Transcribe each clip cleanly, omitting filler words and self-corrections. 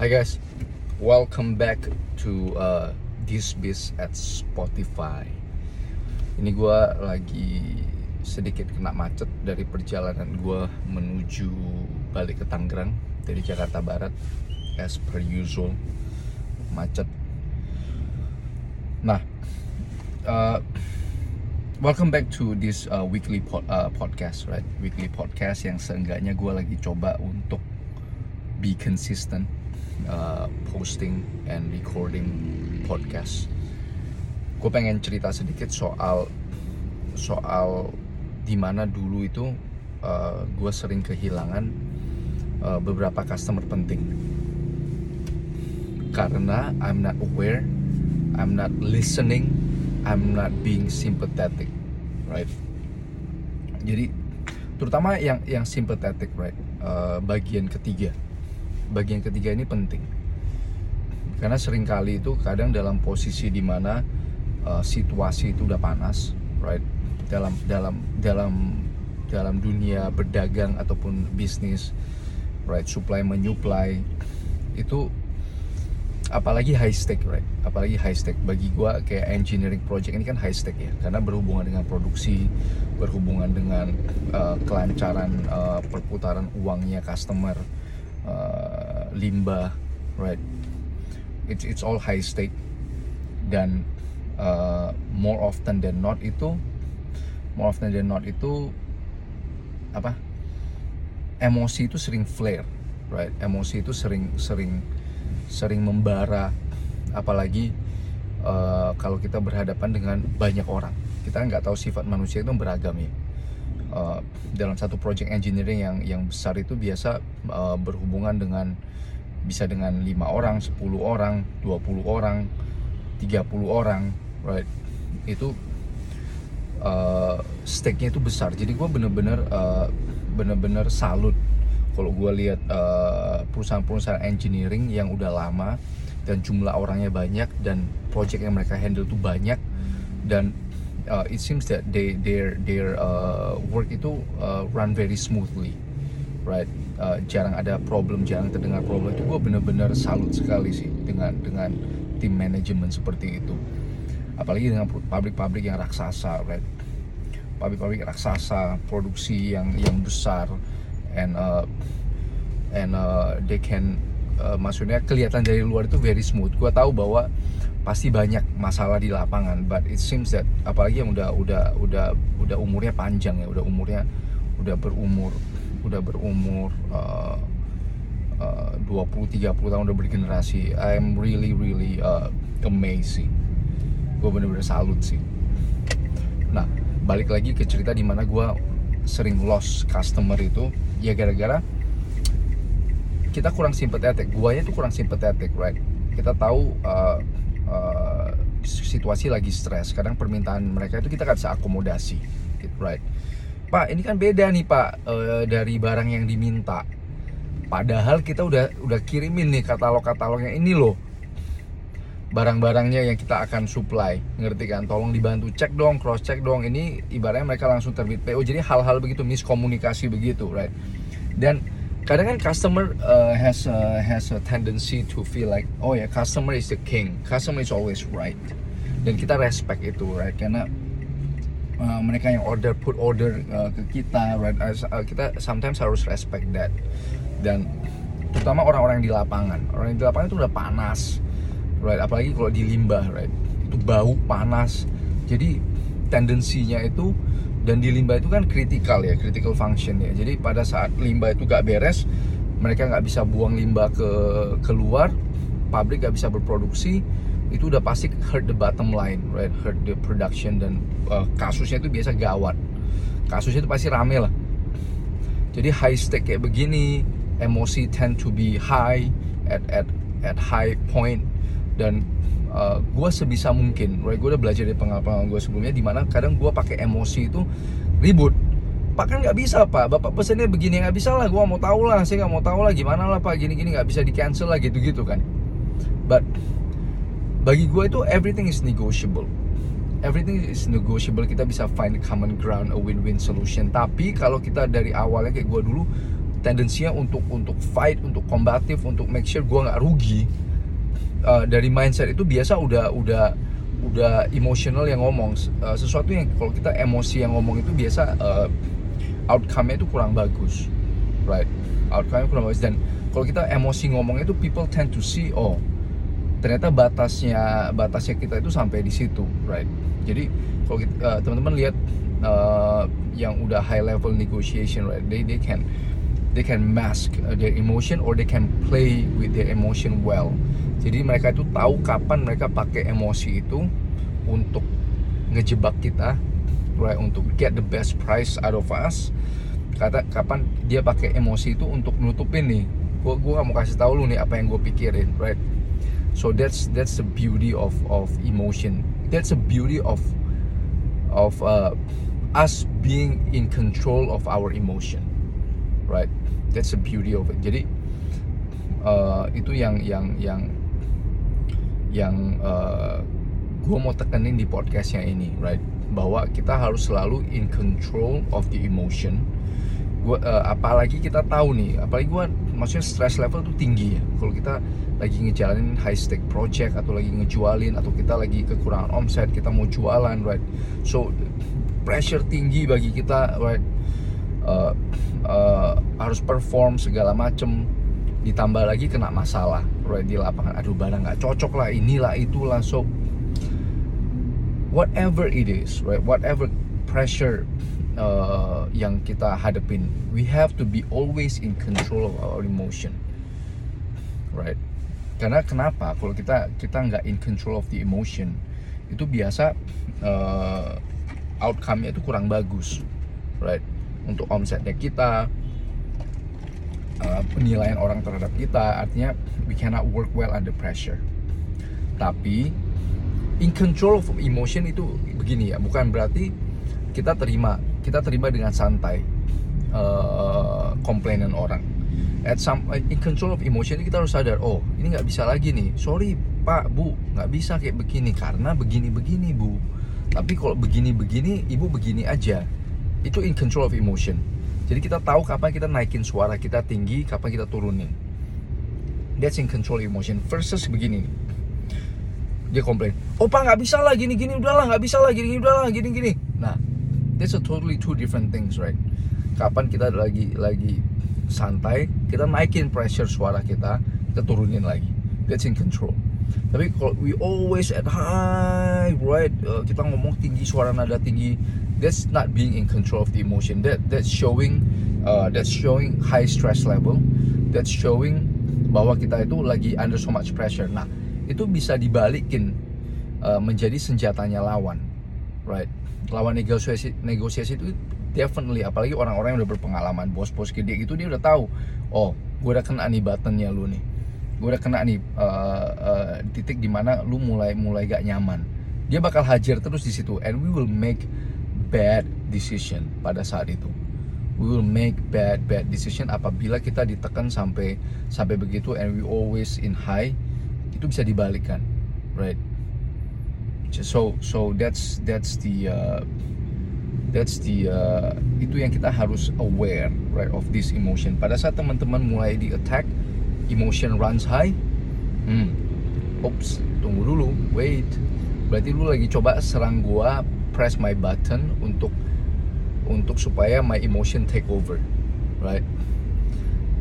Hi guys, welcome back to This Biz at Spotify. Ini gue lagi sedikit kena macet dari perjalanan gue menuju balik ke Tangerang dari Jakarta Barat. As per usual, macet. Nah, welcome back to this weekly podcast, right? Weekly podcast yang seenggaknya gue lagi coba untuk be consistent. Posting and recording podcast. Gue pengen cerita sedikit soal dimana dulu itu gue sering kehilangan beberapa customer penting karena I'm not aware, I'm not listening, I'm not being sympathetic, right? Jadi terutama yang sympathetic, right? Bagian ketiga ini penting karena seringkali itu kadang dalam posisi di mana situasi itu udah panas, right? Dalam dunia berdagang ataupun bisnis, right? Supply menyuplai itu apalagi high stake. Bagi gua kayak engineering project ini kan high stake ya, karena berhubungan dengan produksi, berhubungan dengan kelancaran perputaran uangnya customer, limbah, right? It's all high stake dan more often than not itu apa? Emosi itu sering flare, right? Emosi itu sering membara, apalagi kalau kita berhadapan dengan banyak orang. Kita nggak tahu sifat manusia itu beragam ya. Dalam satu project engineering yang besar itu biasa berhubungan dengan bisa dengan 5 orang, 10 orang, 20 orang, 30 orang, right? Itu stake-nya itu besar. Jadi gue bener-bener salut kalau gue lihat perusahaan-perusahaan engineering yang udah lama dan jumlah orangnya banyak dan project yang mereka handle tuh banyak dan it seems that their work itu run very smoothly, right? Jarang ada problem, jarang terdengar problem. Itu gue bener-bener salut sekali sih dengan tim manajemen seperti itu. Apalagi dengan pabrik-pabrik yang raksasa, right? Pabrik-pabrik raksasa, produksi yang besar, and they can maksudnya kelihatan dari luar itu very smooth. Gue tahu bahwa pasti banyak masalah di lapangan, but it seems that apalagi yang udah umurnya panjang ya, udah berumur 20-30 tahun, udah bergenerasi. I'm really amazing. Gue bener-bener salut sih. Nah, balik lagi ke cerita di mana gue sering lost customer itu ya gara-gara kita kurang sympathetic. Guanya tuh kurang sympathetic, right? Kita tahu situasi lagi stres, kadang permintaan mereka itu kita gak bisa akomodasi, right? Pak, ini kan beda nih Pak dari barang yang diminta. Padahal kita udah kirimin nih katalog-katalognya, ini loh barang-barangnya yang kita akan supply, ngerti kan? Tolong dibantu cek dong, cross check dong. Ini ibaratnya mereka langsung terbit PO. Jadi hal-hal begitu, miskomunikasi begitu, right? Dan kadang kan customer has a tendency to feel like, oh ya, customer is the king, customer is always right. Dan kita respect itu, right? Karena mereka yang put order ke kita, right? Kita sometimes harus respect that. Dan terutama orang-orang di lapangan. Orang di lapangan itu udah panas, right? Apalagi kalau di limbah, right? Itu bau panas. Jadi tendensinya itu, dan di limbah itu kan critical function ya. Jadi pada saat limbah itu gak beres, mereka gak bisa buang limbah keluar, pabrik gak bisa berproduksi, itu udah pasti hurt the bottom line, right? Hurt the production. Dan kasusnya itu biasa gawat. Kasusnya itu pasti rame lah. Jadi high stake kayak begini, emosi tend to be high at high point. Dan gue sebisa mungkin, right? Gue udah belajar dari pengalaman gue sebelumnya, dimana kadang gue pakai emosi itu ribut. Pak kan nggak bisa Pak, Bapak pesennya begini, nggak bisa lah, gue mau tahu lah, saya nggak mau tahu lah, gimana lah Pak, gini nggak bisa di cancel lah, gitu kan. But bagi gue itu everything is negotiable. Kita bisa find a common ground, a win-win solution. Tapi kalau kita dari awalnya kayak gue dulu, tendensinya untuk fight, untuk kombatif, untuk make sure gue nggak rugi. Dari mindset itu biasa udah emosional yang ngomong. Sesuatu yang kalau kita emosi yang ngomong itu biasa outcome-nya itu kurang bagus, right? Outcome-nya kurang bagus. Dan kalau kita emosi ngomong itu, people tend to see, oh ternyata batasnya kita itu sampai di situ, right? Jadi kalau kita, teman-teman lihat yang udah high level negotiation, right? They can mask their emotion or they can play with their emotion well. Jadi mereka itu tahu kapan mereka pakai emosi itu untuk ngejebak kita, right? Untuk get the best price out of us. Kata kapan dia pakai emosi itu untuk nutupin nih. Gua mau kasih tahu lu nih apa yang gue pikirin, right? So that's the beauty of emotion. That's the beauty of us being in control of our emotion, right? That's the beauty of it. Jadi itu yang gue mau tekenin di podcastnya ini, right? Bahwa kita harus selalu in control of the emotion. Apalagi kita tahu nih, apalagi gue maksudnya stress level tuh tinggi ya. Kalau kita lagi ngejalanin high stake project atau lagi ngejualin atau kita lagi kekurangan omset, kita mau jualan, right? So pressure tinggi bagi kita, right? Harus perform segala macem. Ditambah lagi kena masalah, right, di lapangan. Aduh, barang gak cocok lah, inilah, itulah. So whatever it is, right, whatever pressure yang kita hadepin, we have to be always in control of our emotion, right? Karena kenapa? Kalau kita gak in control of the emotion, itu biasa outcome-nya itu kurang bagus, right? Untuk omsetnya kita, penilaian orang terhadap kita, artinya we cannot work well under pressure. Tapi in control of emotion itu begini ya, bukan berarti kita terima dengan santai komplainan orang. At some in control of emotion kita harus sadar, oh ini nggak bisa lagi nih, sorry pak bu, nggak bisa kayak begini karena begini bu. Tapi kalau begini ibu begini aja, itu in control of emotion. Jadi kita tahu kapan kita naikin suara kita tinggi, kapan kita turunin. That's in control emotion. Versus begini, dia komplain, oh pak nggak bisa lah gini udahlah, nggak bisa lah gini udahlah gini. Nah, that's a totally two different things, right? Kapan kita lagi santai, kita naikin pressure suara kita turunin lagi. That's in control. Tapi kalau we always at high, right, kita ngomong tinggi, suara nada tinggi, that's not being in control of the emotion. That's showing high stress level. That's showing bahwa kita itu lagi under so much pressure. Nah, itu bisa dibalikin menjadi senjatanya lawan, right? Lawan negosiasi itu definitely, apalagi orang-orang yang udah berpengalaman, bos-bos gede gitu, dia udah tahu, oh, gue udah kena nih buttonnya lu nih. Gue udah kena nih titik dimana lu mulai gak nyaman. Dia bakal hajar terus di situ, and we will make bad decision pada saat itu. We will make bad decision apabila kita ditekan sampai begitu, and we always in high. Itu bisa dibalikkan, right? So that's the itu yang kita harus aware, right, of this emotion. Pada saat teman-teman mulai di attack, emotion runs high. Oops, tunggu dulu, wait. Berarti lu lagi coba serang gua, press my button untuk supaya my emotion take over, right?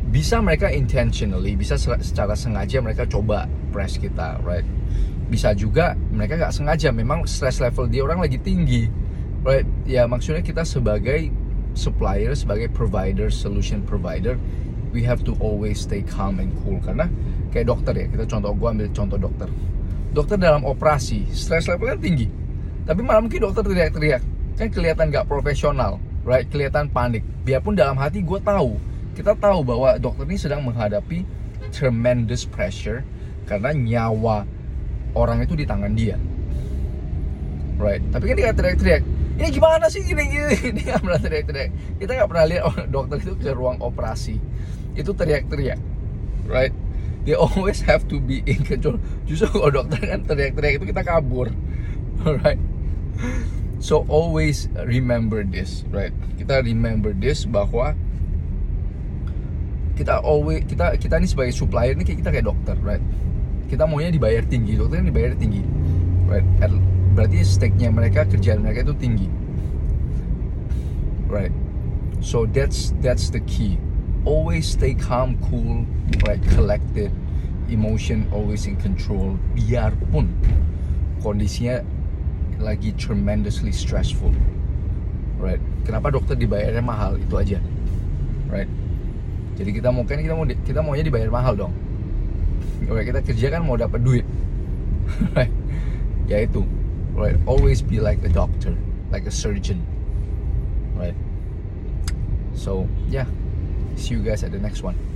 Bisa mereka intentionally, bisa secara sengaja mereka coba press kita, right? Bisa juga mereka nggak sengaja, memang stress level dia orang lagi tinggi, right? Ya maksudnya kita sebagai supplier, sebagai provider, solution provider, we have to always stay calm and cool. Karena kayak dokter ya, gue ambil contoh dokter. Dokter dalam operasi, stress levelnya tinggi, tapi malah mungkin dokter teriak-teriak, kan kelihatan gak profesional, right? Kelihatan panik. Biarpun dalam hati gue tahu, kita tahu bahwa dokter ini sedang menghadapi tremendous pressure karena nyawa orang itu di tangan dia, right? Tapi kan dia teriak-teriak, ini gimana sih gini, dia malah teriak-teriak. Kita gak pernah lihat dokter itu ke ruang operasi itu teriak-teriak, right? They always have to be in control. Justru kalau dokter kan teriak-teriak itu kita kabur, alright? So always remember this, right? Kita remember this bahwa kita ini sebagai supplier ini kayak dokter, right? Kita maunya dibayar tinggi, dokter yang dibayar tinggi, right? Berarti stake-nya mereka, kerjaan mereka itu tinggi, right? So that's the key. Always stay calm, cool, right? Collected, emotion always in control. Biarpun kondisinya lagi tremendously stressful, right? Kenapa dokter dibayarnya mahal? Itu aja, right? Jadi kita maunya dibayar mahal dong. Right? Kita kerja kan mau dapat duit, right? Ya itu, right? Always be like a doctor, like a surgeon, right? So yeah. See you guys at the next one.